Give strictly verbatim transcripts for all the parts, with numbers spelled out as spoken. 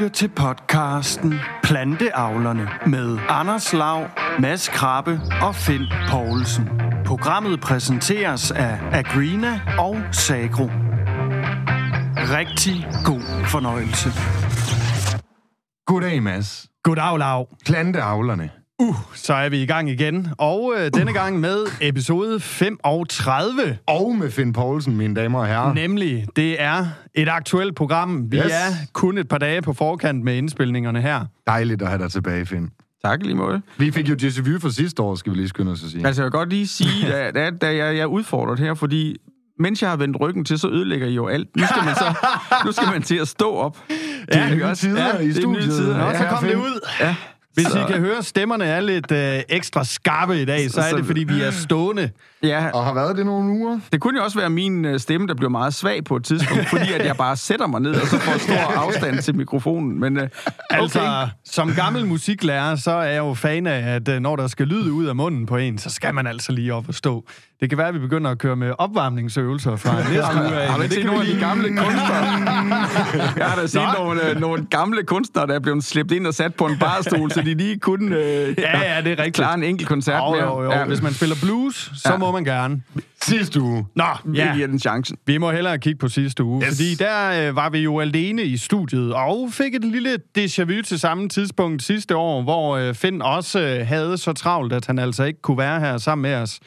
lytte til podcasten Planteavlerne med Anders Lav, Mads Krabbe og Finn Poulsen. Programmet præsenteres af Agrina og Sagro. Rigtig god fornøjelse. Goddag, Mads. Goddag, Lav. Planteavlerne. Uh, så er vi i gang igen, og øh, denne uh. gang med episode femogtredive. Og med Finn Poulsen, mine damer og herrer. Nemlig, det er et aktuelt program. Vi yes. er kun et par dage på forkant med indspilningerne her. Dejligt at have dig tilbage, Finn. Tak lige måde. Vi fik jo Jesse Vue for sidste år, skal vi lige skynde os at sige. Altså, jeg vil godt lige sige, da, da, da jeg, jeg er udfordret her, fordi mens jeg har vendt ryggen til, så ødelægger I jo alt. Nu skal man, så, nu skal man til at stå op. Det er ja, nye tider ja, i studiet. Det er nye tider. Ja, så kom Finn. Det ud. Ja. Hvis så I kan høre, stemmerne er lidt øh, ekstra skarpe i dag, så er det, fordi vi er stående. Ja. Og har været det nogle uger. Det kunne jo også være min stemme, der bliver meget svag på et tidspunkt, fordi at jeg bare sætter mig ned, og så får stor afstand til mikrofonen. Men, øh, okay. Altså, som gammel musiklærer, så er jeg jo fan af, at når der skal lyde ud af munden på en, så skal man altså lige op og stå. Det kan være, at vi begynder at køre med opvarmningsøvelser fra næste uge af. Har du ikke set nogle af de gamle kunstnere? Jeg har da set nogle, nogle gamle kunstnere, der er blevet slæbt ind og sat på en barstol, så de lige kunne øh, ja, ja, det er klare en enkelt koncert oh, mere. Jo, jo. Ja. Hvis man spiller blues, så ja. må man gerne. Sidste uge. Nå, ja. Vi giver den chancen. Vi må hellere kigge på sidste uge, yes. fordi der øh, var vi jo alene i studiet, og fik et lille déjà vu til samme tidspunkt sidste år, hvor øh, Finn også øh, havde så travlt, at han altså ikke kunne være her sammen med os.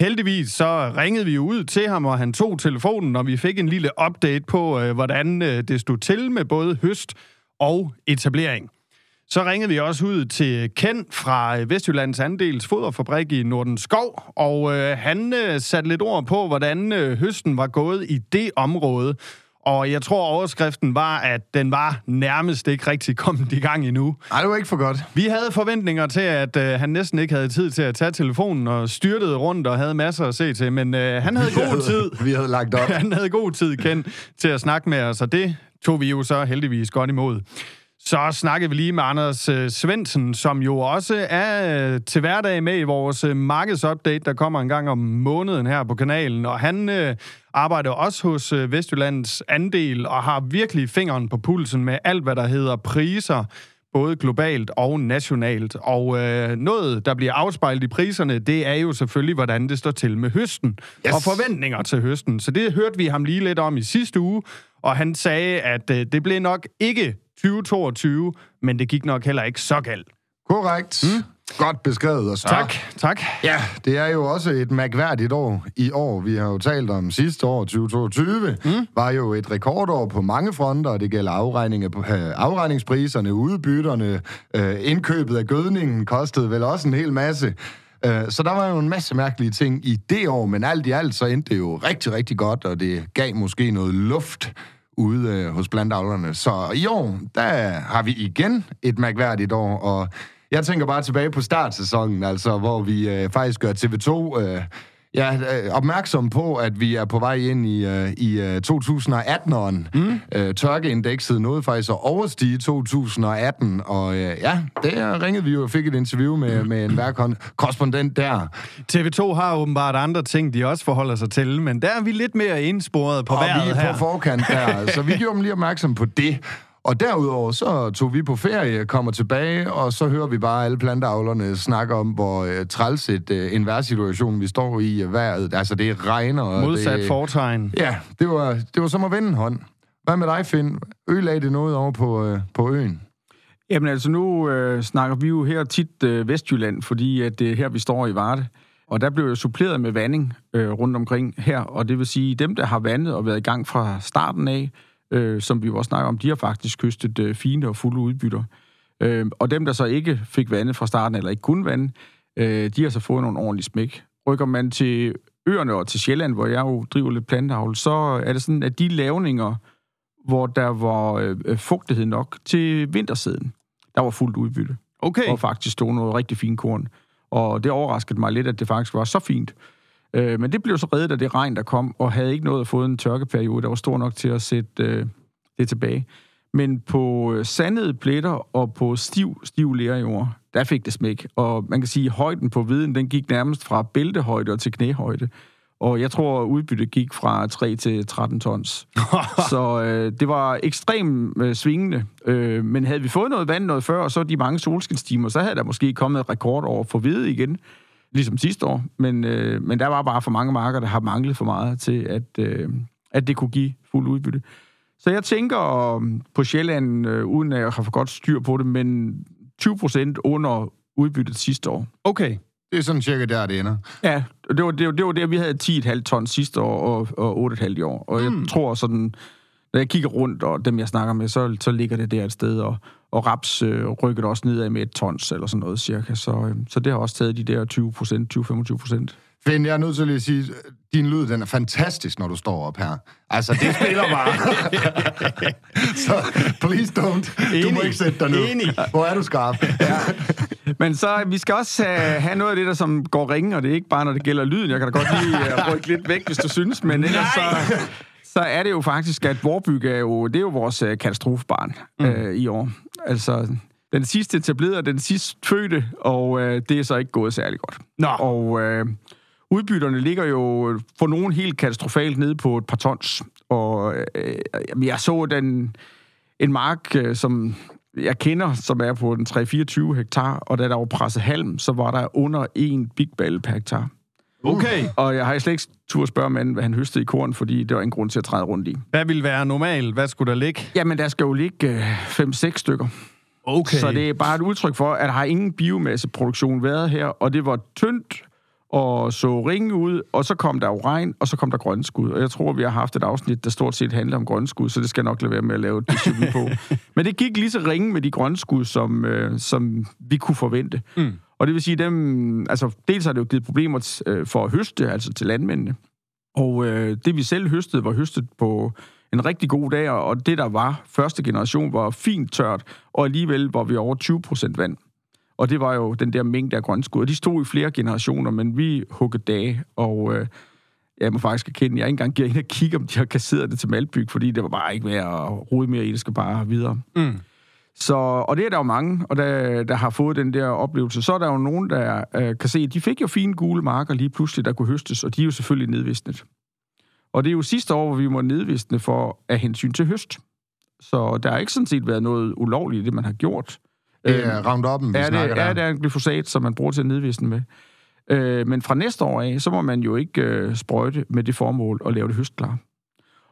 Heldigvis så ringede vi ud til ham, og han tog telefonen, og vi fik en lille update på, øh, hvordan øh, det stod til med både høst og etablering. Så ringede vi også ud til Ken fra Vestjyllands Andels Foderfabrik i Nordenskov, og øh, han øh, satte lidt ord på, hvordan øh, høsten var gået i det område. Og jeg tror, overskriften var, at den var nærmest ikke rigtig kommet i gang endnu. Nej, det var ikke for godt. Vi havde forventninger til, at øh, han næsten ikke havde tid til at tage telefonen og styrtede rundt og havde masser at se til, men øh, han havde vi god havde, tid. Vi havde lagt op. Han havde god tid, Ken, til at snakke med os, og det tog vi jo så heldigvis godt imod. Så snakkede vi lige med Anders øh, Svendsen, som jo også er øh, til hverdag med i vores øh, markedsupdate, der kommer en gang om måneden her på kanalen. Og han øh, arbejder også hos øh, Vestjyllands Andel og har virkelig fingeren på pulsen med alt, hvad der hedder priser, både globalt og nationalt. Og øh, noget, der bliver afspejlet i priserne, det er jo selvfølgelig, hvordan det står til med høsten yes. og forventninger til høsten. Så det hørte vi ham lige lidt om i sidste uge, og han sagde, at øh, det blev nok ikke tyve toogtyve, men det gik nok heller ikke så galt. Korrekt. Mm. Godt beskrevet og så. Tak, tak. Ja, det er jo også et mærkværdigt år i år. Vi har jo talt om sidste år, tyve toogtyve, mm. var jo et rekordår på mange fronter, og det gælder afregningspriserne, udbytterne, indkøbet af gødningen kostede vel også en hel masse. Så der var jo en masse mærkelige ting i det år, men alt i alt så endte det jo rigtig, rigtig godt, og det gav måske noget luft ude øh, hos planteavlerne. Så i år, der har vi igen et mærkværdigt år, og jeg tænker bare tilbage på startsæsonen, altså, hvor vi øh, faktisk gør T V to øh, ja, øh, opmærksom på, at vi er på vej ind i, øh, i øh, tyve atten. Mm. Øh, tørkeindekset nåede faktisk at overstige tyve atten, og øh, ja, der ringede vi jo og fik et interview med, med en værkorrespondent der. T V to har åbenbart andre ting, de også forholder sig til, men der er vi lidt mere indsporet på og vejret her. Og vi er på forkant der, så vi gjorde dem lige opmærksom på det. Og derudover, så tog vi på ferie, kommer tilbage, og så hører vi bare alle planteavlerne snakke om, hvor øh, træls et øh, enhver-situation, vi står i øh, vejret. Altså, det regner. Og modsat det, fortegn. Ja, det var, det var som at vende en hånd. Hvad med dig, Finn? Ødelagde det noget over på, øh, på øen? Jamen altså, nu øh, snakker vi jo her tit øh, Vestjylland, fordi at det øh, her, vi står i Varde. Og der blev jo suppleret med vanding øh, rundt omkring her, og det vil sige, dem, der har vandet og været i gang fra starten af, Øh, som vi også snakker om, de har faktisk høstet øh, fine og fulde udbytter. Øh, og dem, der så ikke fik vandet fra starten, eller ikke kunne vande, øh, de har så fået nogle ordentlige smæk. Rykker man til øerne og til Sjælland, hvor jeg jo driver lidt planteavl, så er det sådan, at de lavninger, hvor der var øh, fugtighed nok til vintersæden, der var fuldt udbytte. Okay. Og faktisk stod noget rigtig fint korn. Og det overraskede mig lidt, at det faktisk var så fint. Men det blev så reddet af det regn, der kom, og havde ikke nået at få en tørkeperiode, der var stor nok til at sætte øh, det tilbage. Men på sandede pletter og på stiv, stiv lerjord, der fik det smæk. Og man kan sige, at højden på viden, den gik nærmest fra bæltehøjde og til knæhøjde. Og jeg tror, udbyttet gik fra tre til tretten tons. Så øh, det var ekstremt øh, svingende. Øh, men havde vi fået noget vand noget før, og så de mange solskinstimer, så havde der måske kommet et rekordår for hvede igen, ligesom sidste år. Men, øh, men der var bare for mange marker, der har manglet for meget til, at, øh, at det kunne give fuld udbytte. Så jeg tænker på Sjælland, øh, uden at jeg har for godt styr på det, men tyve procent under udbyttet sidste år. Okay. Det er sådan cirka der, det ender. Ja, det var det, var, det var der, vi havde ti komma fem ton sidste år og, og otte komma fem i år. Og mm. jeg tror sådan, når jeg kigger rundt, og dem jeg snakker med, så, så ligger det der et sted. Og, og raps øh, rykker det også nedad med et tons eller sådan noget cirka. Så, øh, så det har også taget de der tyve procent, tyve til femogtyve procent. Finn, jeg er nødt til at sige, at din lyd, den er fantastisk, når du står op her. Altså, det spiller bare. Så please don't. Enig. Du må ikke sætte dig ned. Enig. Hvor er du skarp? Ja. Men så, vi skal også have, have noget af det der, som går ringe, og det er ikke bare, når det gælder lyden. Jeg kan da godt lige uh, rykke lidt væk, hvis du synes, men ellers så, så er det jo faktisk, at Vorbyg er jo, det er jo vores uh, katastrofebarn uh, mm. i år. Altså... Den sidste etablerede, den sidste fødte, og øh, det er så ikke gået særlig godt. Nå. Og øh, udbytterne ligger jo for nogen helt katastrofalt nede på et par tons. Og øh, jeg så den, en mark, øh, som jeg kender, som er på den tre til fireogtyve hektar, og da der var presset halm, så var der under en bigballe per hektar. Okay. Uh. Og jeg har slet ikke turde spørge manden, hvad han høstede i korn, fordi det var en grund til at træde rundt i. Hvad ville være normalt? Hvad skulle der ligge? Jamen, der skal jo ligge øh, fem til seks stykker. Okay. Så det er bare et udtryk for, at der har ingen biomasseproduktion været her, og det var tyndt og så ringe ud, og så kom der jo regn, og så kom der grønskud. Og jeg tror, vi har haft et afsnit, der stort set handler om grønskud, så det skal jeg nok lade være med at lave det på. Men det gik lige så ringe med de grønskud, som, øh, som vi kunne forvente. Mm. Og det vil sige, dem, altså, dels har det jo givet problemer t- øh, for at høste, altså til landmændene. Og øh, det, vi selv høstede, var høstet på... en rigtig god dag, og det, der var første generation, var fint tørt, og alligevel var vi over tyve procent vand. Og det var jo den der mængde af grønskud, og de stod i flere generationer, men vi huggede dage, og øh, jeg må faktisk erkende, jeg ikke engang giver ind og kigge, om de har kasseret det til Maltbyg, fordi det var bare ikke mere at rode mere i, det skal bare videre. Mm. Så, og det er der jo mange, og der, der har fået den der oplevelse. Så er der jo nogen, der øh, kan se, de fik jo fine gule marker lige pludselig, der kunne høstes, og de er jo selvfølgelig nedvisnet. Og det er jo sidste år, hvor vi må nedvisne for at hensyn til høst. Så der har ikke sådan set været noget ulovligt i det, man har gjort. Det er Roundup'en, vi er snakker det, der. Er det en glyfosat, som man bruger til at nedvisne med. Øh, men fra næste år af, så må man jo ikke øh, sprøjte med det formål at lave det høstklar.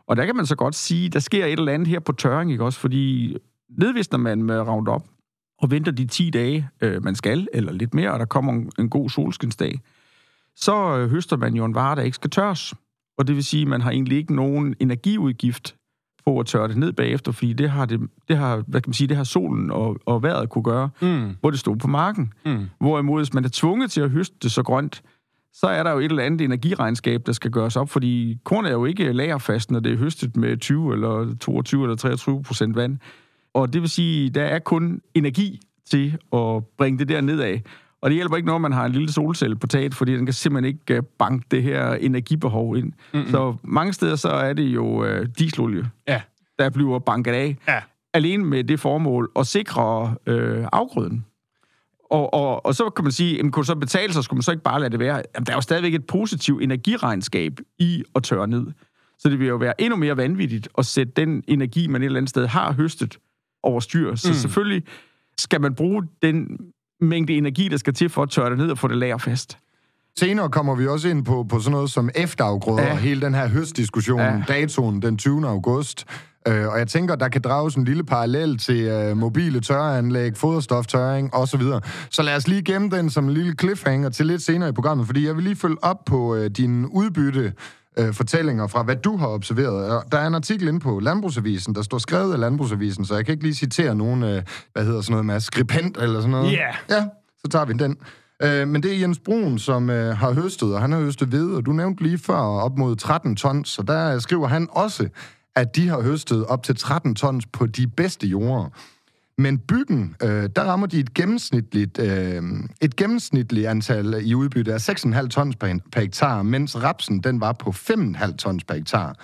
Og der kan man så godt sige, der sker et eller andet her på tørring, ikke også? Fordi nedvisner man med Roundup og venter de ti dage, øh, man skal, eller lidt mere, og der kommer en, en god solskinsdag, så øh, høster man jo en vare, der ikke skal tørres. Og det vil sige, at man har egentlig ikke nogen energiudgift på at tørre det ned bagefter, fordi det har, det, det har, hvad kan man sige, det har solen og, og vejret kunne gøre, mm. hvor det stod på marken. Mm. Hvorimod, hvis man er tvunget til at høste det så grønt, så er der jo et eller andet energiregnskab, der skal gøres op, fordi kornet er jo ikke lagerfast, når det er høstet med tyve eller toogtyve eller treogtyve procent vand. Og det vil sige, at der er kun energi til at bringe det der nedad. Og det hjælper ikke, når man har en lille solcelle på taget, fordi den kan simpelthen ikke banke det her energibehov ind. Mm-hmm. Så mange steder, så er det jo øh, dieselolie, ja. Der bliver banket af. Ja. Alene med det formål at sikre øh, afgrøden. Og, og, og så kan man sige, jamen, kunne det så betale sig, skulle man så ikke bare lade det være? Jamen, der er jo stadigvæk et positivt energiregnskab i at tørre ned. Så det vil jo være endnu mere vanvittigt at sætte den energi, man et eller andet sted har høstet over styr. Så mm. selvfølgelig skal man bruge den... mængde energi, der skal til for at tørre det ned og få det lagerfast. Senere kommer vi også ind på, på sådan noget som efterafgrøder, ja. Og hele den her høstdiskussion, ja. Datoen den tyvende august. Øh, og jeg tænker, der kan drages en lille parallel til øh, mobile tørreanlæg, foderstoftørring osv. Så lad os lige gemme den som en lille cliffhanger til lidt senere i programmet, fordi jeg vil lige følge op på øh, dine udbytte øh, fortællinger fra, hvad du har observeret. Der er en artikel inde på Landbrugsavisen, der står skrevet af Landbrugsavisen, så jeg kan ikke lige citere nogen, øh, hvad hedder sådan noget med skribent eller sådan noget. Yeah. Ja, så tager vi den. Øh, men det er Jens Bruun, som øh, har høstet, og han har høstet hvede, og du nævnte lige før op mod tretten tons, så der øh, skriver han også, at de har høstet op til tretten tons på de bedste jorder. Men byggen, øh, der rammer de et gennemsnitligt, øh, et gennemsnitligt antal i udbytte af seks komma fem tons per, per hektar, mens rapsen den var på fem komma fem tons per hektar.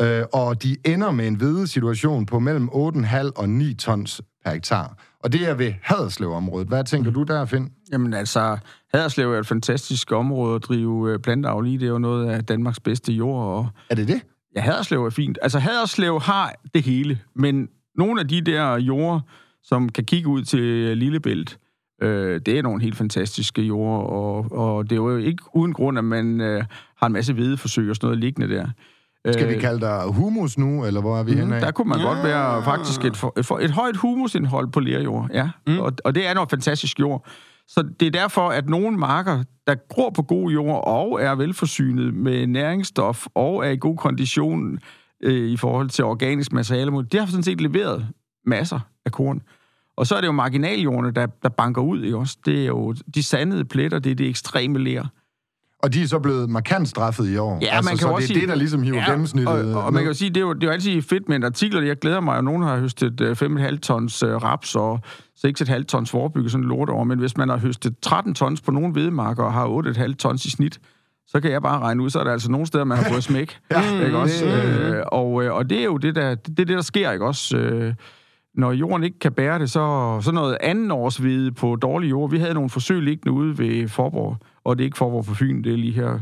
Øh, og de ender med en hvede situation på mellem otte komma fem og ni tons per hektar. Og det er ved Haderslev-området. Hvad tænker du der, Finn? Jamen altså, Haderslev er et fantastisk område at drive planteavl i. Det er jo noget af Danmarks bedste jord. Og... Er det det? Ja, Haderslev er fint. Altså, Haderslev har det hele, men nogle af de der jorder, som kan kigge ud til Lillebælt, øh, det er nogle helt fantastiske jorder, og, og det er jo ikke uden grund, at man øh, har en masse hvedeforsøg og sådan noget liggende der. Skal vi kalde dig humus nu, eller hvor er vi mm, henne af? Der kunne man godt være faktisk et, for, et, for, et højt humusindhold på lerjord, ja. Mm. Og, og det er noget fantastisk jord. Så det er derfor, at nogle marker, der gror på god jord og er velforsynet med næringsstof og er i god kondition øh, i forhold til organisk materiale, det har sådan set leveret masser af korn. Og så er det jo marginaljordene, der, der banker ud, ikke også? Det er jo de sandede pletter, det er det ekstreme ler. Og de er så blevet markant straffet i år. Ja, altså, man kan så også det er sige, det, der ligesom hiver ja, gennemsnittet. Og, og, og man kan jo sige, det er jo, det er jo altid fedt med en artikel, jeg glæder mig, at nogen har høstet fem komma fem tons øh, raps og seks komma fem tons forebygge sådan lort over. Men hvis man har høstet tretten tons på nogle hvedemarker og har otte komma fem tons i snit, så kan jeg bare regne ud, så er der altså nogle steder, man har fået smæk. ja, ikke også? Øh, og, og det er jo det, der, det, det, der sker, ikke også? Øh, når jorden ikke kan bære det, så sådan noget anden årsvide på dårlig jord. Vi havde nogle forsøg liggende ude ved Forborg, og det er ikke Forborg på Fyn, det er lige her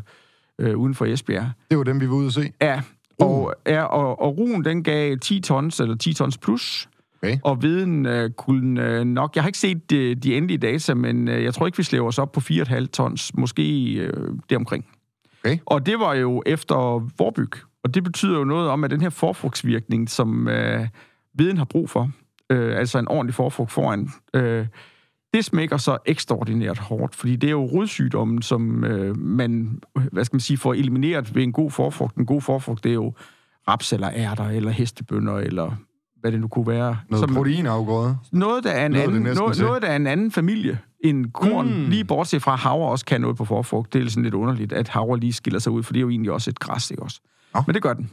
øh, uden for Esbjerg. Det var dem, vi var ude at se? Ja, og, uh. ja, og, og ruen, den gav ti tons, eller ti tons plus, okay. Og viden øh, kunne øh, nok... Jeg har ikke set de, de endelige data, men øh, jeg tror ikke, vi slæver os op på fire komma fem tons, måske øh, deromkring. Okay. Og det var jo efter forbyg, og det betyder jo noget om, at den her forfrugtsvirkning, som øh, viden har brug for, øh, altså en ordentlig forfrugt foran... Øh, Det smækker så ekstraordinært hårdt, fordi det er jo rodsygdommen, som øh, man, hvad skal man sige, får elimineret ved en god forfrugt. En god forfrugt, det er jo raps eller ærter eller hestebønner eller hvad det nu kunne være. Noget proteinafgrøde. Noget, der er en, noget, anden, noget, noget, der er en anden familie end korn. Mm. Lige bortset fra havre også kan noget på forfrugt. Det er sådan lidt underligt, at havre lige skiller sig ud, for det er jo egentlig også et græs, ikke også? Ja. Men det gør den.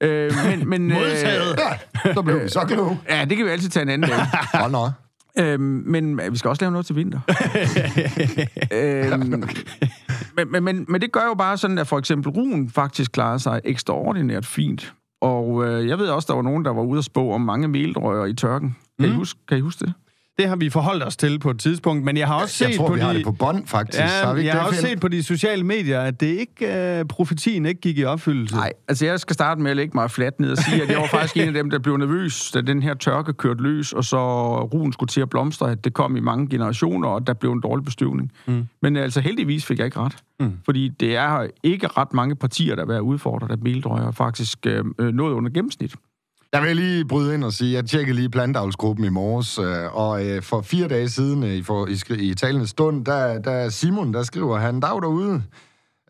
Øh, men, men, modtaget! Ja, så blev vi så kloge. Ja, det kan vi altid tage en anden dag. Åh, nej. Øhm, men vi skal også lave noget til vinter. øhm, men, men, men det gør jo bare sådan, at for eksempel ruen faktisk klarer sig ekstraordinært fint. Og øh, jeg ved også, der var nogen, der var ude at spå om mange meldrøjer i tørken. Kan, mm. I huske, kan I huske det? Det har vi forholdt os til på et tidspunkt, men jeg har også set på Jeg tror, på vi de... har det på bånd, faktisk. Ja, vi jeg har også find... set på de sociale medier, at det ikke, uh, profetien ikke gik i opfyldelse. Nej, altså jeg skal starte med at lægge mig fladt ned og sige, at jeg var faktisk en af dem, der blev nervøs, da den her tørke kørte løs, og så ruen skulle til at blomstre, at det kom i mange generationer, og der blev en dårlig bestøvning. Mm. Men altså heldigvis fik jeg ikke ret, mm. fordi det er ikke ret mange partier, der er udfordret af meldrøjer, faktisk øh, noget under gennemsnit. Der vil jeg lige bryde ind og sige, jeg tjekkede lige planteavlsgruppen i morges, og for fire dage siden i, for, i, i talende stund, der, der Simon, der skriver han, dag derude,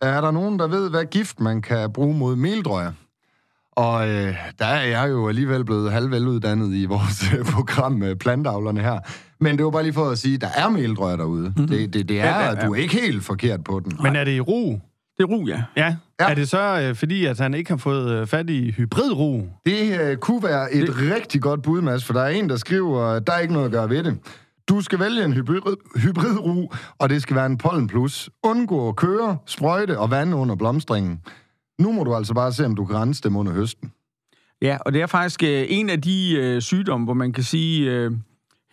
er der nogen, der ved, hvad gift man kan bruge mod meldrøjer? Og øh, der er jeg jo alligevel blevet halvveluddannet i vores øh, program øh, Planteavlerne her. Men det var bare lige for at sige, der er meldrøjer derude. Mm-hmm. Det, det, det er, ja, ja. Du er ikke helt forkert på den. Men er det i ro? Det er ro, ja. ja. Ja. Er det så øh, fordi, at han ikke har fået øh, fat i hybridro? Det øh, kunne være et det... rigtig godt bud, Mads, for der er en, der skriver, der er ikke noget at gøre ved det. Du skal vælge en hybrid, hybridro, og det skal være en pollen plus. Undgå at køre, sprøjte og vande under blomstringen. Nu må du altså bare se, om du kan rense dem under høsten. Ja, og det er faktisk øh, en af de øh, sygdomme, hvor man kan sige, øh,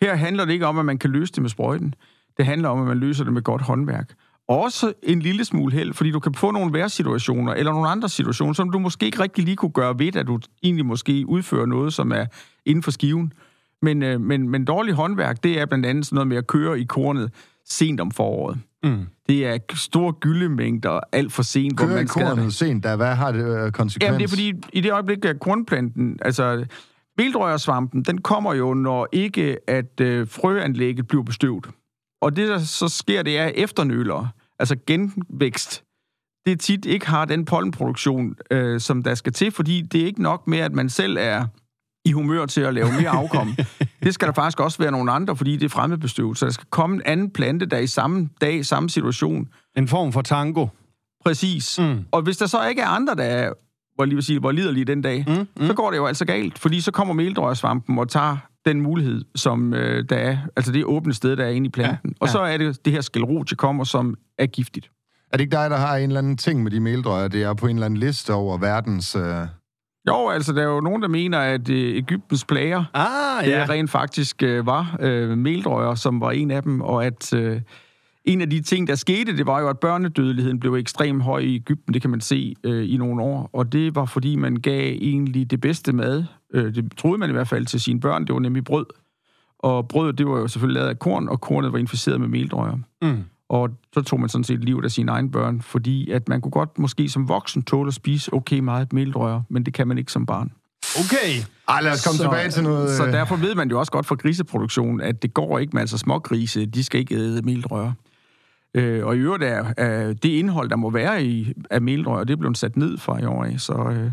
her handler det ikke om, at man kan løse det med sprøjten. Det handler om, at man løser det med godt håndværk. Også en lille smule held, fordi du kan få nogle værsituationer, eller nogle andre situationer, som du måske ikke rigtig lige kunne gøre ved, at du egentlig måske udfører noget, som er inden for skiven. Men, men, men dårlig håndværk, det er blandt andet sådan noget med at køre i kornet sent om foråret. Mm. Det er store gyldemængder, alt for sent. Køre hvor man i kornet sent, der, hvad har det konsekvens? Jamen det er fordi, i det øjeblik af kornplanten, altså meldrøjersvampen, den kommer jo, når ikke at øh, frøanlægget bliver bestøvet. Og det, der så sker, det er efternølere. Altså genvækst, det tit ikke har den pollenproduktion, øh, som der skal til, fordi det er ikke nok med, at man selv er i humør til at lave mere afkom. Det skal der faktisk også være nogle andre, fordi det er fremmedbestøvet. Så der skal komme en anden plante, der i samme dag, samme situation. En form for tango. Præcis. Mm. Og hvis der så ikke er andre, der er, hvor lige vil sige, hvor liderlige den dag, mm, mm. så går det jo altså galt, fordi så kommer meldrøjersvampen og tager den mulighed, som øh, der er, altså det åbne sted, der er inde i planten. Ja, og ja. Så er det det her sklerose kommer, som er giftigt. Er det ikke dig, der har en eller anden ting med de meldrøjer? Det er på en eller anden liste over verdens... Øh... Jo, altså, der er jo nogen, der mener, at Ægyptens plager ah, ja. det rent faktisk var øh, meldrøjer, som var en af dem, og at øh, en af de ting, der skete, det var jo, at børnedødeligheden blev ekstremt høj i Ægypten, det kan man se øh, i nogle år, og det var, fordi man gav egentlig det bedste mad, øh, det troede man i hvert fald, til sine børn, det var nemlig brød. Og brødet, det var jo selvfølgelig lavet af korn, og kornet var inficeret med meldrøjer. Mm. Og så tog man sådan set livet af sine egne børn, fordi at man kunne godt måske som voksen tåle at spise okay meget meldrøjer, men det kan man ikke som barn. Okay. Ej, lad os komme så, tilbage til noget... Så derfor ved man jo også godt fra griseproduktionen, at det går ikke med altså smågrise, de skal ikke æde meldrøjer. Øh, og i øvrigt er, er det indhold, der må være i, af meldrøjer, det er blevet sat ned fra i år af, så... Øh,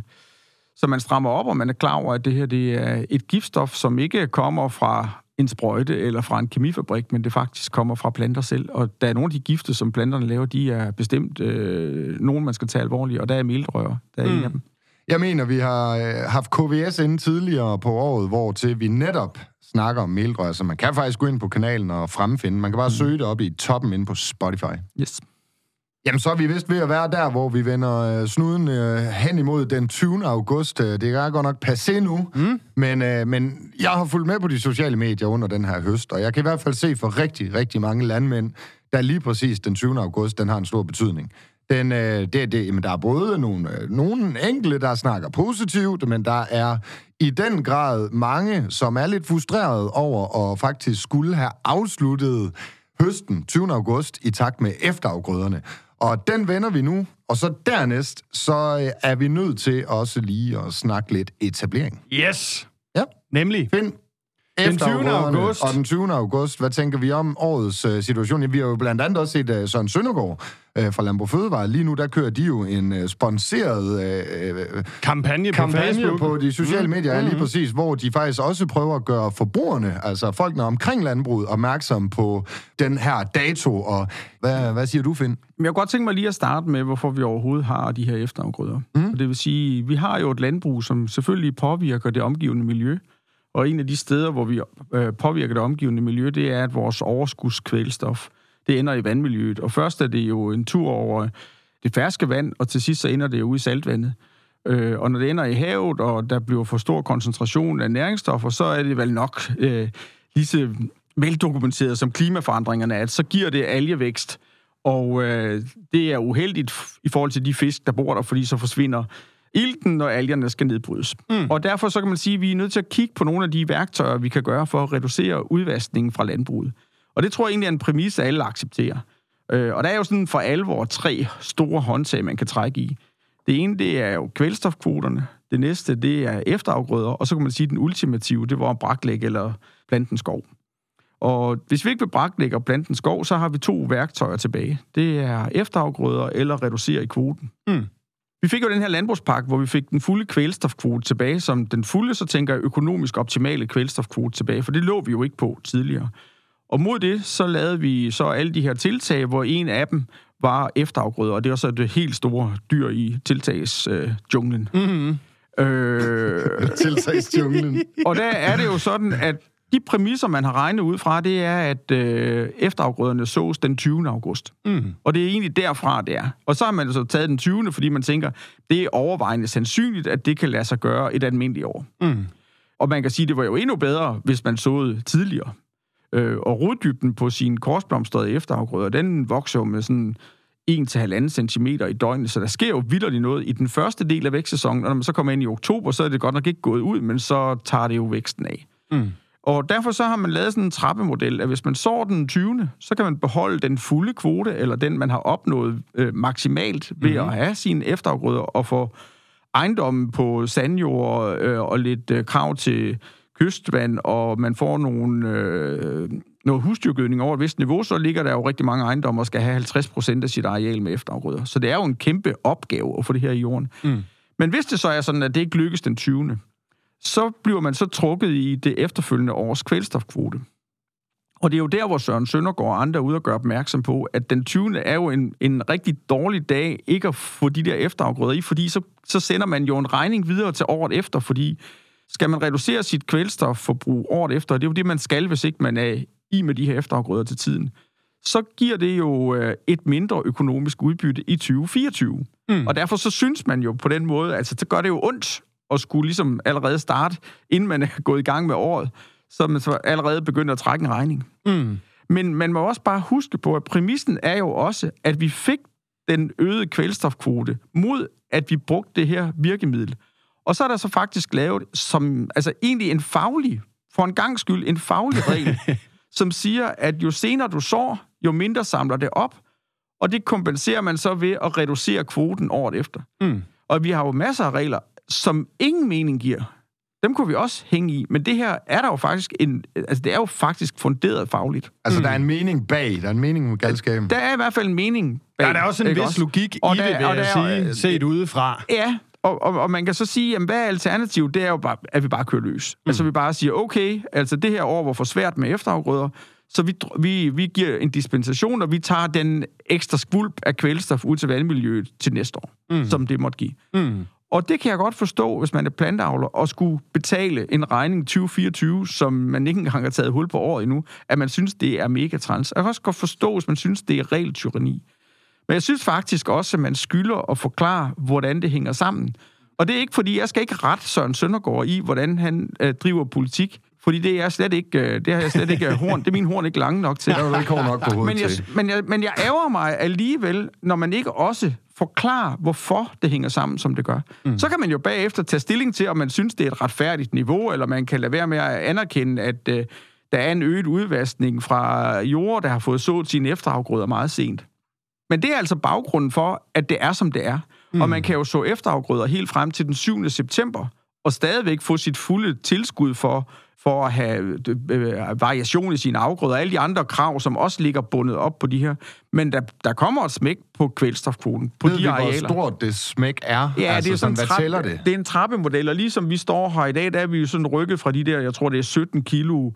så man strammer op, og man er klar over, at det her det er et giftstof, som ikke kommer fra... en sprøjte eller fra en kemifabrik, men det faktisk kommer fra planter selv. Og der er nogle af de gifte, som planterne laver, de er bestemt øh, nogen, man skal tage alvorligt, og der er meldrøjer, der er mm. en af dem. Jeg mener, vi har øh, haft K V S inde tidligere på året, hvor til vi netop snakker om meldrøjer, så man kan faktisk gå ind på kanalen og fremfinde. Man kan bare mm. søge det op i toppen inde på Spotify. Yes. Jamen, så er vi vist ved at være der, hvor vi vender øh, snuden øh, hen imod den tyvende august. Det er godt nok passé nu, mm. men, øh, men jeg har fulgt med på de sociale medier under den her høst, og jeg kan i hvert fald se for rigtig, rigtig mange landmænd, der lige præcis den tyvende august, den har en stor betydning. Den, øh, det, det, jamen, der er både nogle, øh, nogle enkelte, der snakker positivt, men der er i den grad mange, som er lidt frustrerede over at faktisk skulle have afsluttet høsten tyvende august i takt med efterafgrøderne. Og den vender vi nu, og så dernæst, så er vi nødt til også lige at snakke lidt etablering. Yes! Ja. Nemlig? Find. Den tyvende august. Og den tyvende august, hvad tænker vi om årets uh, situation? Vi har jo blandt andet også set uh, Søren Søndergaard uh, fra Landbrug Fødevarer. Lige nu, der kører de jo en uh, sponsoreret uh, kampagne, kampagne på, på de sociale medier, mm-hmm. ja, lige præcis, hvor de faktisk også prøver at gøre forbrugerne, altså folkene omkring landbruget, opmærksom på den her dato. Og hvad, hvad siger du, Finn? Jeg kunne godt tænke mig lige at starte med, hvorfor vi overhovedet har de her efterafgrøder. Mm. Det vil sige, vi har jo et landbrug, som selvfølgelig påvirker det omgivende miljø. Og en af de steder, hvor vi påvirker det omgivende miljø, det er, at vores overskudskvælstof, det ender i vandmiljøet. Og først er det jo en tur over det ferske vand, og til sidst så ender det jo i saltvandet. Og når det ender i havet, og der bliver for stor koncentration af næringsstoffer, så er det vel nok øh, lige så veldokumenteret som klimaforandringerne er, at så giver det algevækst. Og øh, det er uheldigt i forhold til de fisk, der bor der, fordi så forsvinder ilten, når algerne skal nedbrydes. Mm. Og derfor så kan man sige, at vi er nødt til at kigge på nogle af de værktøjer, vi kan gøre for at reducere udvaskningen fra landbruget. Og det tror jeg egentlig er en præmis, alle accepterer. Øh, og der er jo sådan for alvor tre store håndtag, man kan trække i. Det ene, det er jo kvælstofkvoterne. Det næste, det er efterafgrøder. Og så kan man sige, at den ultimative, det var braklæg eller plantenskov. Og hvis vi ikke vil braklægge og plantenskov, så har vi to værktøjer tilbage. Det er efterafgrøder eller reducere i kvoten. Mm. Vi fik jo den her landbrugspakke, hvor vi fik den fulde kvælstofkvote tilbage, som den fulde, så tænker jeg, økonomisk optimale kvælstofkvote tilbage, for det lå vi jo ikke på tidligere. Og mod det, så lavede vi så alle de her tiltag, hvor en af dem var efterafgrøder, og det var så det helt store dyr i tiltagsjunglen. Øh, mm-hmm. øh... tiltagsjunglen. Og der er det jo sådan, at de præmisser, man har regnet ud fra, det er, at øh, efterafgrøderne sås den tyvende august. Mm. Og det er egentlig derfra, det er. Og så har man så taget den tyvende, fordi man tænker, det er overvejende sandsynligt, at det kan lade sig gøre et almindeligt år. Mm. Og man kan sige, det var jo endnu bedre, hvis man såede tidligere. Øh, og roddybden på sine korsblomstrede efterafgrøder, den vokser jo med sådan en til halvanden centimeter i døgnet, så der sker jo vildt noget i den første del af vækstsæsonen, og når man så kommer ind i oktober, så er det godt nok ikke gået ud, men så tager det jo væksten af. Mm. Og derfor så har man lavet sådan en trappemodel, at hvis man sår den tyvende, så kan man beholde den fulde kvote, eller den, man har opnået øh, maksimalt ved mm-hmm. at have sine efterafgrøder og få ejendommen på sandjord øh, og lidt øh, krav til kystvand, og man får nogle, øh, noget husdyrgødning over et vist niveau, så ligger der jo rigtig mange ejendommer og skal have halvtreds procent af sit areal med efterafgrøder. Så det er jo en kæmpe opgave at få det her i jorden. Mm. Men hvis det så er sådan, at det ikke lykkes den tyvende, så bliver man så trukket i det efterfølgende års kvælstofkvote. Og det er jo der, hvor Søren Søndergaard og andre er ude og gøre opmærksom på, at den tyvende er jo en, en rigtig dårlig dag ikke at få de der efterafgrøder i, fordi så, så sender man jo en regning videre til året efter, fordi skal man reducere sit kvælstofforbrug året efter, og det er jo det, man skal, hvis ikke man er i med de her efterafgrøder til tiden, så giver det jo et mindre økonomisk udbytte i tyve fireogtyve. Mm. Og derfor så synes man jo på den måde, altså så gør det jo ondt og skulle ligesom allerede starte, inden man er gået i gang med året, så man så allerede begyndte at trække en regning. Mm. Men man må også bare huske på, at præmissen er jo også, at vi fik den øgede kvælstofkvote mod, at vi brugte det her virkemiddel. Og så er der så faktisk lavet som, altså egentlig en faglig, for en gang skyld, en faglig regel, som siger, at jo senere du sår, jo mindre samler det op, og det kompenserer man så ved at reducere kvoten året efter. Mm. Og vi har jo masser af regler, som ingen mening giver. Dem kunne vi også hænge i, men det her er der jo faktisk en, altså det er jo faktisk funderet fagligt. Altså mm. der er en mening bag, der er en mening med galskaben. Der er i hvert fald en mening bag. Der er der også en vis også? logik og i der, det, vil og jeg der, sige, set udefra. Ja, og, og, og man kan så sige, jamen hvad er alternativet? Det er jo bare, at vi bare kører løs. Mm. Altså vi bare siger, okay, altså det her år var for svært med efterafgrøder, så vi, vi, vi giver en dispensation, og vi tager den ekstra skvulp af kvælstof ud til vandmiljøet til næste år, mm. som det måtte give. Mm. Og det kan jeg godt forstå, hvis man er planteavler og skulle betale en regning tyve fireogtyve, som man ikke engang har taget hul på året endnu, at man synes, det er mega træls. Jeg kan også godt forstå, hvis man synes, det er regeltyranni. Men jeg synes faktisk også, at man skylder at forklare, hvordan det hænger sammen. Og det er ikke, fordi jeg skal ikke rette Søren Søndergaard i, hvordan han øh, driver politik, fordi det er jeg slet ikke, øh, det har jeg slet ikke horn, det er min horn ikke lang nok til. Det er ikke horn nok på hovedet. Men jeg, men jeg, men jeg ærger mig alligevel, når man ikke også forklare, hvorfor det hænger sammen, som det gør. Mm. Så kan man jo bagefter tage stilling til, om man synes, det er et retfærdigt niveau, eller man kan lade være med at anerkende, at øh, der er en øget udvaskning fra jord, der har fået sået sine efterafgrøder meget sent. Men det er altså baggrunden for, at det er, som det er. Mm. Og man kan jo så efterafgrøder helt frem til den syvende september, og stadigvæk få sit fulde tilskud for, for at have øh, variation i sine afgrøder, og alle de andre krav, som også ligger bundet op på de her. Men der, der kommer et smæk på kvælstofkvoten, på ved de vi, arealer. Ved hvor stort det smæk er? Ja, altså, det, er sådan, hvad trappe, tæller det? Det er en trappemodel, og ligesom vi står her i dag, der er vi jo sådan rykket fra de der, jeg tror det er sytten kilo,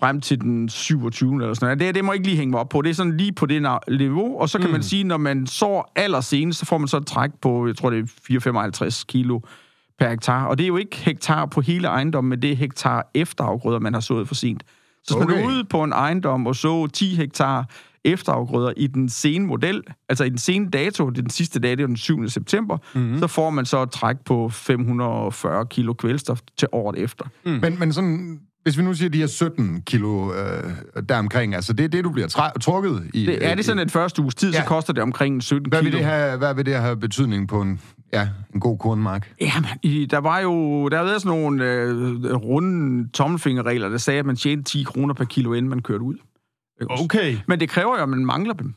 frem til den syvogtyvende eller sådan noget. Det, det må ikke lige hænge mig op på. Det er sådan lige på det niveau, og så kan mm. man sige, når man sår allersenest, så får man så et træk på, jeg tror det er fire komma femoghalvtreds kilo, per hektar. Og det er jo ikke hektar på hele ejendommen, men det er hektar efterafgrøder, man har sået for sent. Så hvis okay. man er ude på en ejendom og så ti hektar efterafgrøder i den sene model, altså i den sene dato, det er den sidste dag, det er den syvende september, mm-hmm. så får man så et træk på fem hundrede og fyrre kilo kvælstof til året efter. Mm. Men, men sådan, hvis vi nu siger, de her sytten kilo øh, deromkring, altså det er det, du bliver tra- trukket i? Det, er det sådan et første uges tid, ja. Så koster det omkring sytten kilo. Hvad vil det have, hvad vil det have betydning på en... Ja, en god kornmark. Jamen, der var jo der var sådan nogle øh, runde tommelfingerregler, der sagde, at man tjente ti kroner per kilo, inden man kørte ud. Okay. Men det kræver jo, at man mangler dem.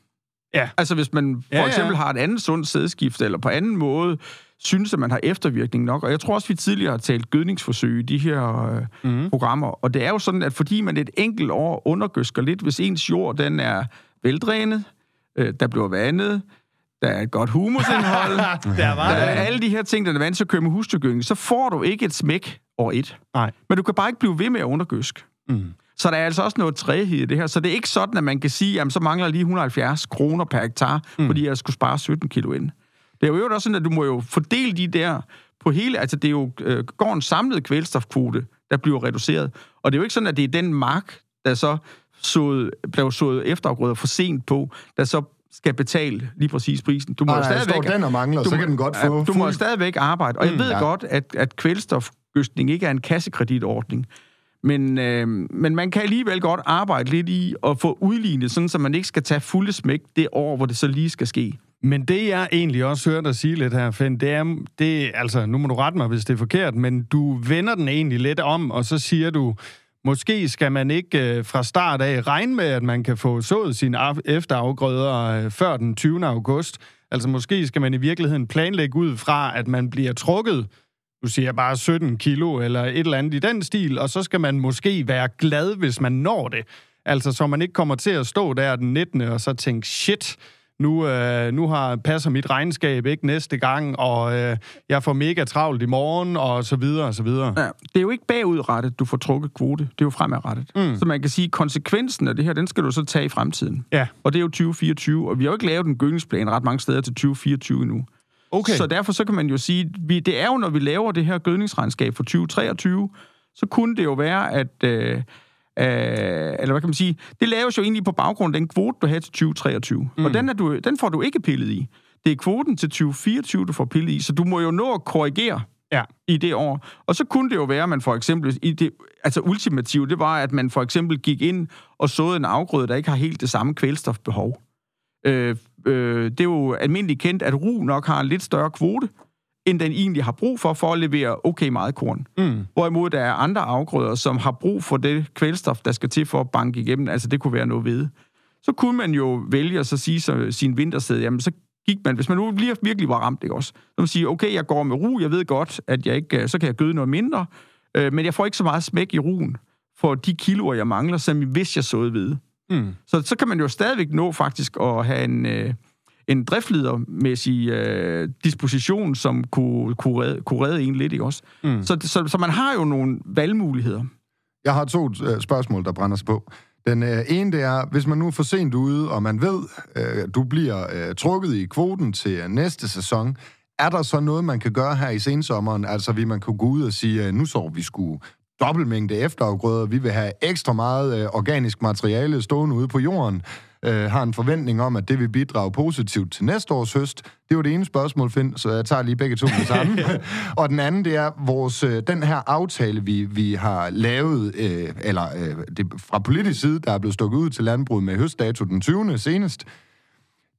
Ja. Altså, hvis man for ja, eksempel ja. har et andet sundt sædskifte, eller på anden måde synes, at man har eftervirkning nok. Og jeg tror også, vi tidligere har talt gødningsforsøg i de her øh, mm. programmer. Og det er jo sådan, at fordi man et enkelt år undergødsker lidt, hvis ens jord, den er veldrænet, øh, der bliver vandet, der er et godt humusindhold, der, var der er alle de her ting, der er vant til at køre med husdyrgødning, så får du ikke et smæk over et. Nej. Men du kan bare ikke blive ved med at undergødske. Mm. Så der er altså også noget træhed i det her. Så det er ikke sådan, at man kan sige, jamen så mangler lige et hundrede og halvfjerds kroner per hektar, mm. fordi jeg skulle spare sytten kilo ind. Det er jo også sådan, at du må jo fordele de der på hele... Altså det er jo øh, går en samlet kvælstofkvote, der bliver reduceret. Og det er jo ikke sådan, at det er den mark, der så såede, blev sået efterafgrøder for sent på, der så skal betale lige præcis prisen. Du må Ej, stadigvæk den og mangler, du, så kan den godt få. Du må stadigvæk arbejde. Og jeg mm, ved ja. godt, at, at kvælstofgødskning ikke er en kassekreditordning. Men, øh, men man kan alligevel godt arbejde lidt i at få udlignet, sådan så man ikke skal tage fulde smæk det år, hvor det så lige skal ske. Men det, jeg egentlig også hørte dig sige lidt her, Finn, det er, det, altså, nu må du rette mig, hvis det er forkert, men du vender den egentlig lidt om, og så siger du, måske skal man ikke øh, fra start af regne med, at man kan få sået sine af- efterafgrøder øh, før den tyvende august. Altså måske skal man i virkeligheden planlægge ud fra, at man bliver trukket, du siger bare sytten kilo eller et eller andet i den stil, og så skal man måske være glad, hvis man når det. Altså så man ikke kommer til at stå der den nittende og så tænke, shit, nu, øh, nu har, passer mit regnskab ikke næste gang, og øh, jeg får mega travlt i morgen, og så videre, og så videre. Ja, det er jo ikke bagudrettet, du får trukket kvote. Det er jo fremadrettet. Mm. Så man kan sige, at konsekvensen af det her, den skal du så tage i fremtiden. Ja. Og det er jo tyve fireogtyve, og vi har jo ikke lavet en gødningsplan ret mange steder til tyve fireogtyve endnu. Okay. Så derfor så kan man jo sige, vi, det er jo, når vi laver det her gødningsregnskab for tyve treogtyve, så kunne det jo være, at... Øh, Øh, eller hvad kan man sige, det laves jo egentlig på baggrund af den kvote, du havde til tyve treogtyve. Mm. Og den, er du, den får du ikke pillet i. Det er kvoten til tyve fireogtyve, du får pillet i, så du må jo nå at korrigere. ja. i det år. Og så kunne det jo være, at man for eksempel, i det, altså ultimativt, det var, at man for eksempel gik ind og såede en afgrøde, der ikke har helt det samme kvælstofbehov. Øh, øh, det er jo almindeligt kendt, at rug nok har en lidt større kvote, end den egentlig har brug for, for at levere okay meget korn. Mm. Hvorimod der er andre afgrøder, som har brug for det kvælstof, der skal til for at banke igennem. Altså det kunne være noget ved. Så kunne man jo vælge at så sige så, sin vintersæd, jamen så gik man, hvis man nu lige virkelig var ramt, ikke også? Så man siger, okay, jeg går med rug, jeg ved godt, at jeg ikke, så kan jeg gøde noget mindre, øh, men jeg får ikke så meget smæk i rugen for de kiloer, jeg mangler, som hvis jeg såede hvide. Mm. Så, så kan man jo stadigvæk nå faktisk at have en... Øh, en driftledermæssig øh, disposition, som kunne, kunne, redde, kunne redde en lidt i os. Mm. Så, så, så man har jo nogle valgmuligheder. Jeg har to øh, spørgsmål, der brænder sig på. Den øh, ene, det er, hvis man nu er for sent ude, og man ved, øh, du bliver øh, trukket i kvoten til øh, næste sæson, er der så noget, man kan gøre her i sensommeren? Altså, vil man kunne gå ud og sige, øh, nu så vi sgu dobbeltmængde efterafgrøder, vi vil have ekstra meget øh, organisk materiale stående ude på jorden, Øh, har en forventning om, at det vil bidrage positivt til næste års høst. Det var det ene spørgsmål, Finn, så jeg tager lige begge to med sammen. Og den anden, det er, vores, øh, den her aftale, vi, vi har lavet, øh, eller øh, det, fra politisk side, der er blevet stukket ud til landbruget med høstdato den tyvende senest,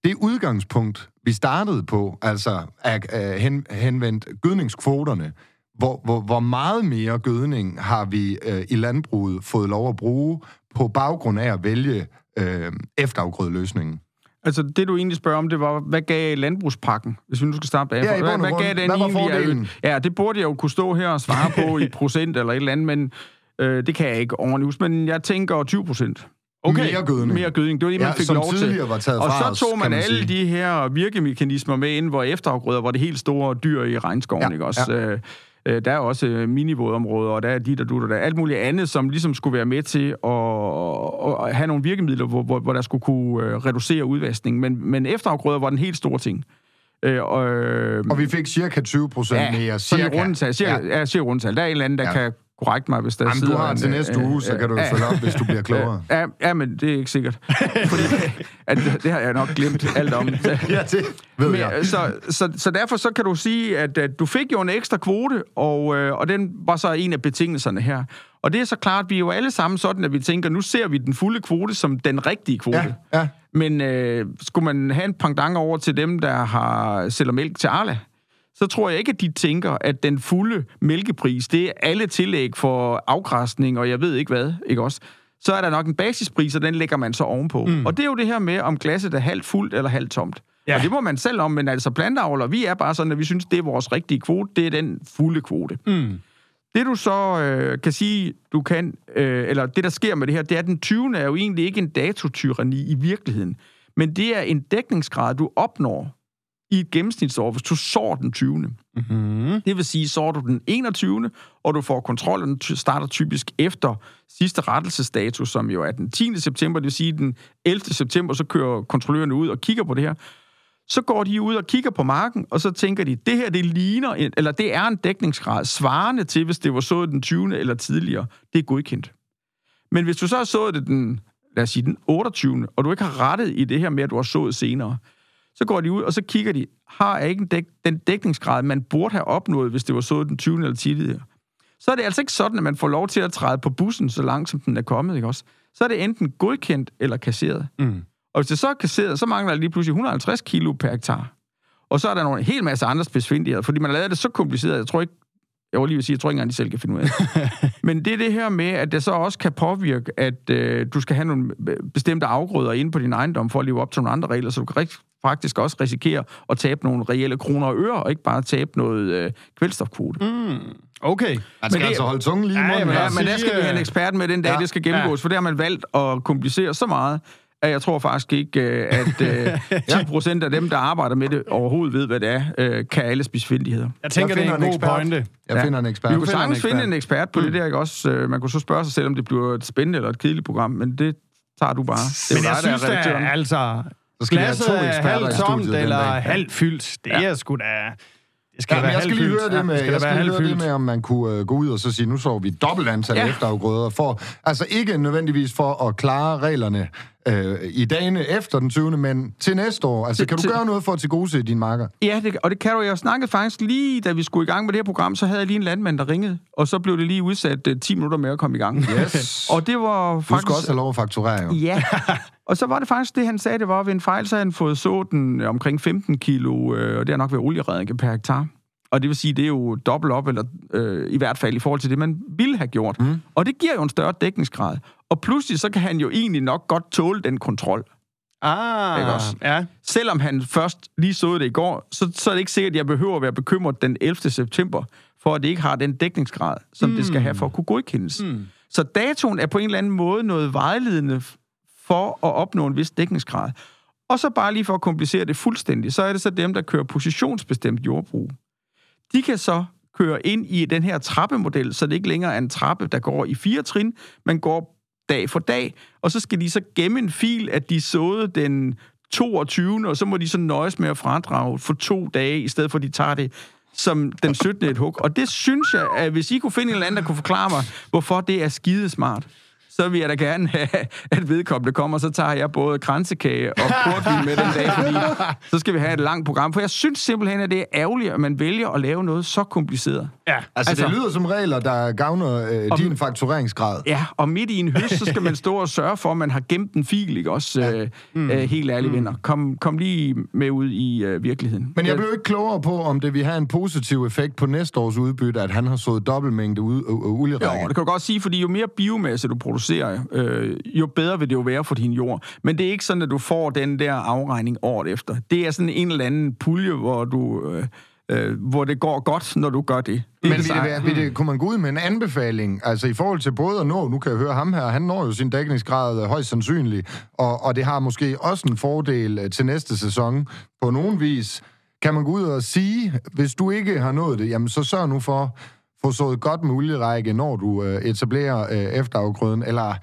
det udgangspunkt, vi startede på, altså er, øh, hen, henvendt gødningskvoterne, hvor, hvor, hvor meget mere gødning har vi øh, i landbruget fået lov at bruge på baggrund af at vælge Øh, efterafgrødeløsningen. Altså, det du egentlig spørger om, det var, hvad gav landbrugspakken? Hvis vi nu skal starte af. Ja, hvad, hvad gav den hvad egentlig? Ja, det burde jeg jo kunne stå her og svare på i procent eller et eller andet, men øh, det kan jeg ikke ordentligt. Men jeg tænker tyve procent. Okay, mere gødning. Mere gødning. Det var det, man ja, fik lov til. Var taget og så tog os, man, man alle de her virkemekanismer med ind, hvor efterafgrøder var det helt store dyr i regnskoven, ja, ikke også? Ja. Øh, der er også minivådområder, og der er de, der dutter der. Alt muligt andet, som ligesom skulle være med til at, at have nogle virkemidler, hvor, hvor, hvor der skulle kunne reducere udvaskningen. Men, men efterafgrøder var den helt store ting. Øh, og, og vi fik cirka tyve procent ja, mere. Cirka rundtal. Cirka, ja, cirka rundtal. Der er en eller anden, der ja. kan korrekt mig, hvis der jamen, sidder... du har en, til næste øh, uge, så kan du jo øh, følge op, hvis du bliver klogere. Ja, ja, men det er ikke sikkert. Fordi, at, det har jeg nok glemt alt om. Så, ja, det ved jeg. Men, så, så, så derfor så kan du sige, at, at du fik jo en ekstra kvote, og, øh, og den var så en af betingelserne her. Og det er så klart, at vi er jo alle sammen sådan, at vi tænker, nu ser vi den fulde kvote som den rigtige kvote. Ja, ja. Men øh, skulle man have en pendant over til dem, der har sælger mælk til Arla, så tror jeg ikke, at de tænker, at den fulde mælkepris, det er alle tillæg for afgræsning, og jeg ved ikke hvad, ikke også? Så er der nok en basispris, og den lægger man så ovenpå. Mm. Og det er jo det her med, om glasset er halvt fuldt eller halvt tomt. Ja. Og det må man selv om, men altså planteavler, vi er bare sådan, at vi synes, det er vores rigtige kvote, det er den fulde kvote. Mm. Det du så øh, kan sige, du kan, øh, eller det der sker med det her, det er, at den tyvende er jo egentlig ikke en datotyranni i virkeligheden, men det er en dækningsgrad, du opnår i et gennemsnitsår, hvis du sår den tyvende. Mm-hmm. Det vil sige, sår du den enogtyvende, og du får kontrol, og den ty- starter typisk efter sidste rettelsesdato, som jo er den tiende september, det vil sige den ellevte september, så kører kontrollørerne ud og kigger på det her. Så går de ud og kigger på marken, og så tænker de, det her, det ligner, en, eller det er en dækningsgrad, svarende til, hvis det var sået den tyvende eller tidligere. Det er godkendt. Men hvis du så har sået det den, lad os sige, den otteogtyvende, og du ikke har rettet i det her med, at du har sået senere, så går de ud, og så kigger de, har ikke dæk- den dækningsgrad, man burde have opnået, hvis det var sået den tyvende eller tidligere. Så er det altså ikke sådan, at man får lov til at træde på bussen, så langt som den er kommet, ikke også? Så er det enten godkendt eller kasseret. Mm. Og hvis det så er kasseret, så mangler der lige pludselig et hundrede og halvtreds kilo per hektar. Og så er der nogle, en hel masse andre spidsfindigheder, fordi man har lavet det så kompliceret, jeg tror ikke, jeg vil lige vil sige, jeg tror ikke engang, de selv kan finde ud af det. Men det er det her med, at det så også kan påvirke, at øh, du skal have nogle bestemte afgrøder inde på din ejendom, for at leve op til nogle andre regler, så du kan rigt- faktisk også risikere at tabe nogle reelle kroner og øre, og ikke bare tabe noget øh, kvælstofkvote. Mm, okay. Man skal det, altså holde tungen lige i munden. Ja, men der skal vi have en ekspert med den dag, ja, det skal gennemgås, for det har man valgt at komplicere så meget, at jeg tror faktisk ikke, at øh, ti procent af dem, der arbejder med det, overhovedet ved, hvad det er, øh, kan alle spidsfindigheder. Jeg tænker, jeg det er en, en god ekspert. pointe. Jeg ja. finder en ekspert. Vi kunne sagtens finde en ekspert på mm. det der, ikke også? Man kunne så spørge sig selv, om det bliver et spændende eller et kedeligt program, men det tager du bare. Det men jeg dig, synes da, altså... Glasset er halvt tomt eller halvt fyldt. Det er sgu da... Skal ja, jeg skal lige høre det med, ja, jeg skal lige høre det med, om man kunne øh, gå ud og så sige, nu så vi dobbelt antal ja. efterafgrøder for, altså ikke nødvendigvis for at klare reglerne øh, i dagene efter den tyvende, men til næste år. Altså, det, kan du til... gøre noget for at tilgodese dine marker? Ja, det, og det kan du. Jeg snakkede faktisk lige, da vi skulle i gang med det her program, så havde jeg lige en landmand, der ringede, og så blev det lige udsat øh, ti minutter med at komme i gang. Yes. Og det var faktisk... Du skal også have lov at fakturere, jo. Ja. Og så var det faktisk det, han sagde, det var ved en fejl, så havde han fået såden omkring femten kilo, øh, og det er nok ved olieredning per hektar. Og det vil sige, det er jo dobbelt op, eller øh, i hvert fald i forhold til det, man ville have gjort. Mm. Og det giver jo en større dækningsgrad. Og pludselig, så kan han jo egentlig nok godt tåle den kontrol. Ah, ikke også? Ja. Selvom han først lige så det i går, så, så er det ikke sikkert, at jeg behøver at være bekymret den ellevte september, for at det ikke har den dækningsgrad, som mm. det skal have for at kunne godkendes. Mm. Så datoen er på en eller anden måde noget vejledende for at opnå en vis dækningsgrad. Og så bare lige for at komplicere det fuldstændigt, så er det så dem, der kører positionsbestemt jordbrug. De kan så køre ind i den her trappemodel, så det ikke længere er en trappe, der går i fire trin, men går dag for dag, og så skal de så gemme en fil, at de såede den toogtyvende, og så må de så nøjes med at fradrage for to dage, i stedet for at de tager det som den syttende et hug. Og det synes jeg, at hvis I kunne finde en eller anden, der kunne forklare mig, hvorfor det er skidesmart, så vil jeg da gerne have, at vedkommende kommer, så tager jeg både kransekage og portvin med den dag, fordi så skal vi have et langt program. For jeg synes simpelthen, at det er ærgerligt, at man vælger at lave noget så kompliceret. Ja, altså, altså det lyder som regler, der gavner øh, din faktureringsgrad. Ja, og midt i en høst, så skal man stå og sørge for, at man har gemt en fil, ikke også? Ja. Øh, mm. øh, helt ærlige mm. venner. Kom, kom lige med ud i øh, virkeligheden. Men jeg blev ikke klogere på, om det vil have en positiv effekt på næste års udbytte, at han har sået dobbeltmængde ud og øh, olierækker. Ja, det kan du godt sige, fordi jo mere biomasse du producerer, Øh, jo bedre vil det jo være for din jord. Men det er ikke sådan, at du får den der afregning året efter. Det er sådan en eller anden pulje, hvor du... Øh Øh, hvor det går godt, når du gør det. Men vil det være, vil det, kunne man gå ud med en anbefaling, altså i forhold til både at nå, nu kan jeg høre ham her, han når jo sin dækningsgrad højst sandsynligt, og, og det har måske også en fordel til næste sæson på nogen vis. Kan man gå ud og sige, hvis du ikke har nået det, jamen så sørg nu for... få sået godt med olierække, når du øh, etablerer øh, efterafgrøden, eller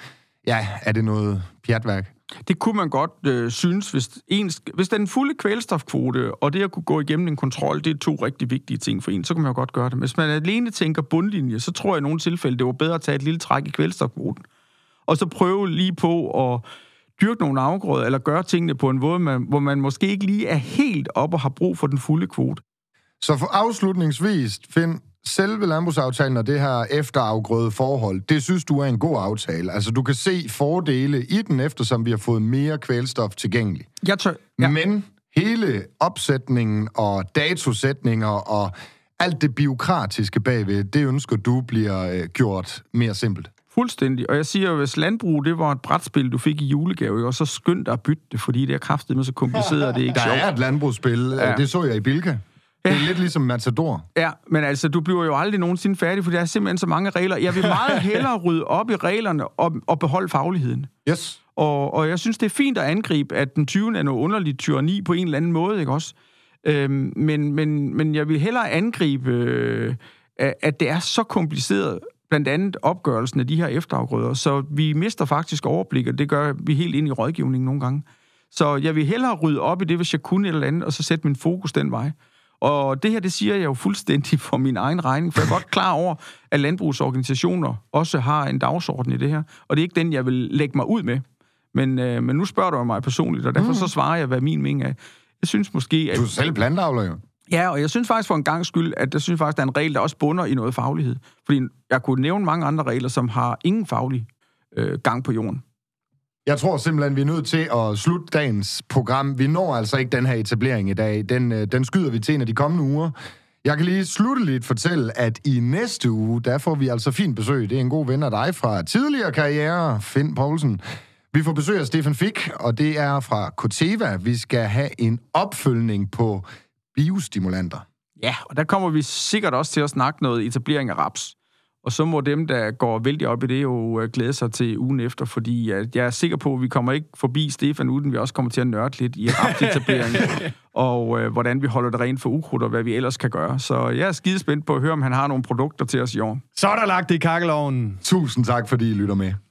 ja, er det noget pjatværk? Det kunne man godt øh, synes, hvis, ens, hvis den fulde kvælstofkvote og det at kunne gå igennem en kontrol, det er to rigtig vigtige ting for en, så kan man jo godt gøre det. Hvis man alene tænker bundlinje, så tror jeg i nogle tilfælde, det var bedre at tage et lille træk i kvælstofkvoten, og så prøve lige på at dyrke nogle afgrøder, eller gøre tingene på en måde, man, hvor man måske ikke lige er helt oppe og har brug for den fulde kvote. Så for afslutningsvis, Finn, selve landbrugsaftalen og det her efterafgrøde forhold, det synes du er en god aftale. Altså, du kan se fordele i den, eftersom vi har fået mere kvælstof tilgængeligt. Jeg tør, ja. Men hele opsætningen og datosætninger og alt det bureaukratiske bagved, det ønsker du bliver gjort mere simpelt. Fuldstændig. Og jeg siger, at hvis landbrug, det var et brætspil, du fik i julegave, og så skynd dig at bytte det, fordi det er kraftedeme så kompliceret, det er ikke sjovt. Der er et landbrugsspil, ja. Det så jeg i Bilka. Det er lidt ligesom Matador. Ja, men altså, du bliver jo aldrig nogensinde færdig, for der er simpelthen så mange regler. Jeg vil meget hellere rydde op i reglerne og, og beholde fagligheden. Yes. Og, og jeg synes, det er fint at angribe, at den tyvende er noget underligt tyranni på en eller anden måde, ikke også? Øhm, men, men, men jeg vil hellere angribe, øh, at det er så kompliceret, blandt andet opgørelsen af de her efterafgrøder, så vi mister faktisk overblik, og det gør vi helt ind i rådgivningen nogle gange. Så jeg vil hellere rydde op i det, hvis jeg kunne et eller andet, og så sætte min fokus den vej. Og det her, det siger jeg jo fuldstændig for min egen regning, for jeg er godt klar over, at landbrugsorganisationer også har en dagsorden i det her, og det er ikke den, jeg vil lægge mig ud med. Men, øh, men nu spørger du mig personligt, og derfor mm. så svarer jeg, hvad min mening er. Jeg synes måske... At, du er selv planteavler jo. Ja, og jeg synes faktisk for en gangs skyld, at jeg synes faktisk, der er en regel, der også bunder i noget faglighed. Fordi jeg kunne nævne mange andre regler, som har ingen faglig øh, gang på jorden. Jeg tror simpelthen, vi er nødt til at slutte dagens program. Vi når altså ikke den her etablering i dag. Den, den skyder vi til en af de kommende uger. Jeg kan lige slutteligt fortælle, at i næste uge, der får vi altså fint besøg. Det er en god ven af dig fra tidligere karriere, Finn Poulsen. Vi får besøg af Stefan Fick, og det er fra Coteva. Vi skal have en opfølgning på biostimulanter. Ja, og der kommer vi sikkert også til at snakke noget etablering af raps. Og så må dem, der går vældig op i det, jo glæde sig til ugen efter, fordi jeg er sikker på, at vi kommer ikke forbi Stefan, uden vi også kommer til at nørde lidt i rapsetableringen, og øh, hvordan vi holder det rent for ukrudt, og hvad vi ellers kan gøre. Så jeg er skidespændt på at høre, om han har nogle produkter til os i år. Så er der lagt det i kakkelovnen. Tusind tak, fordi I lytter med.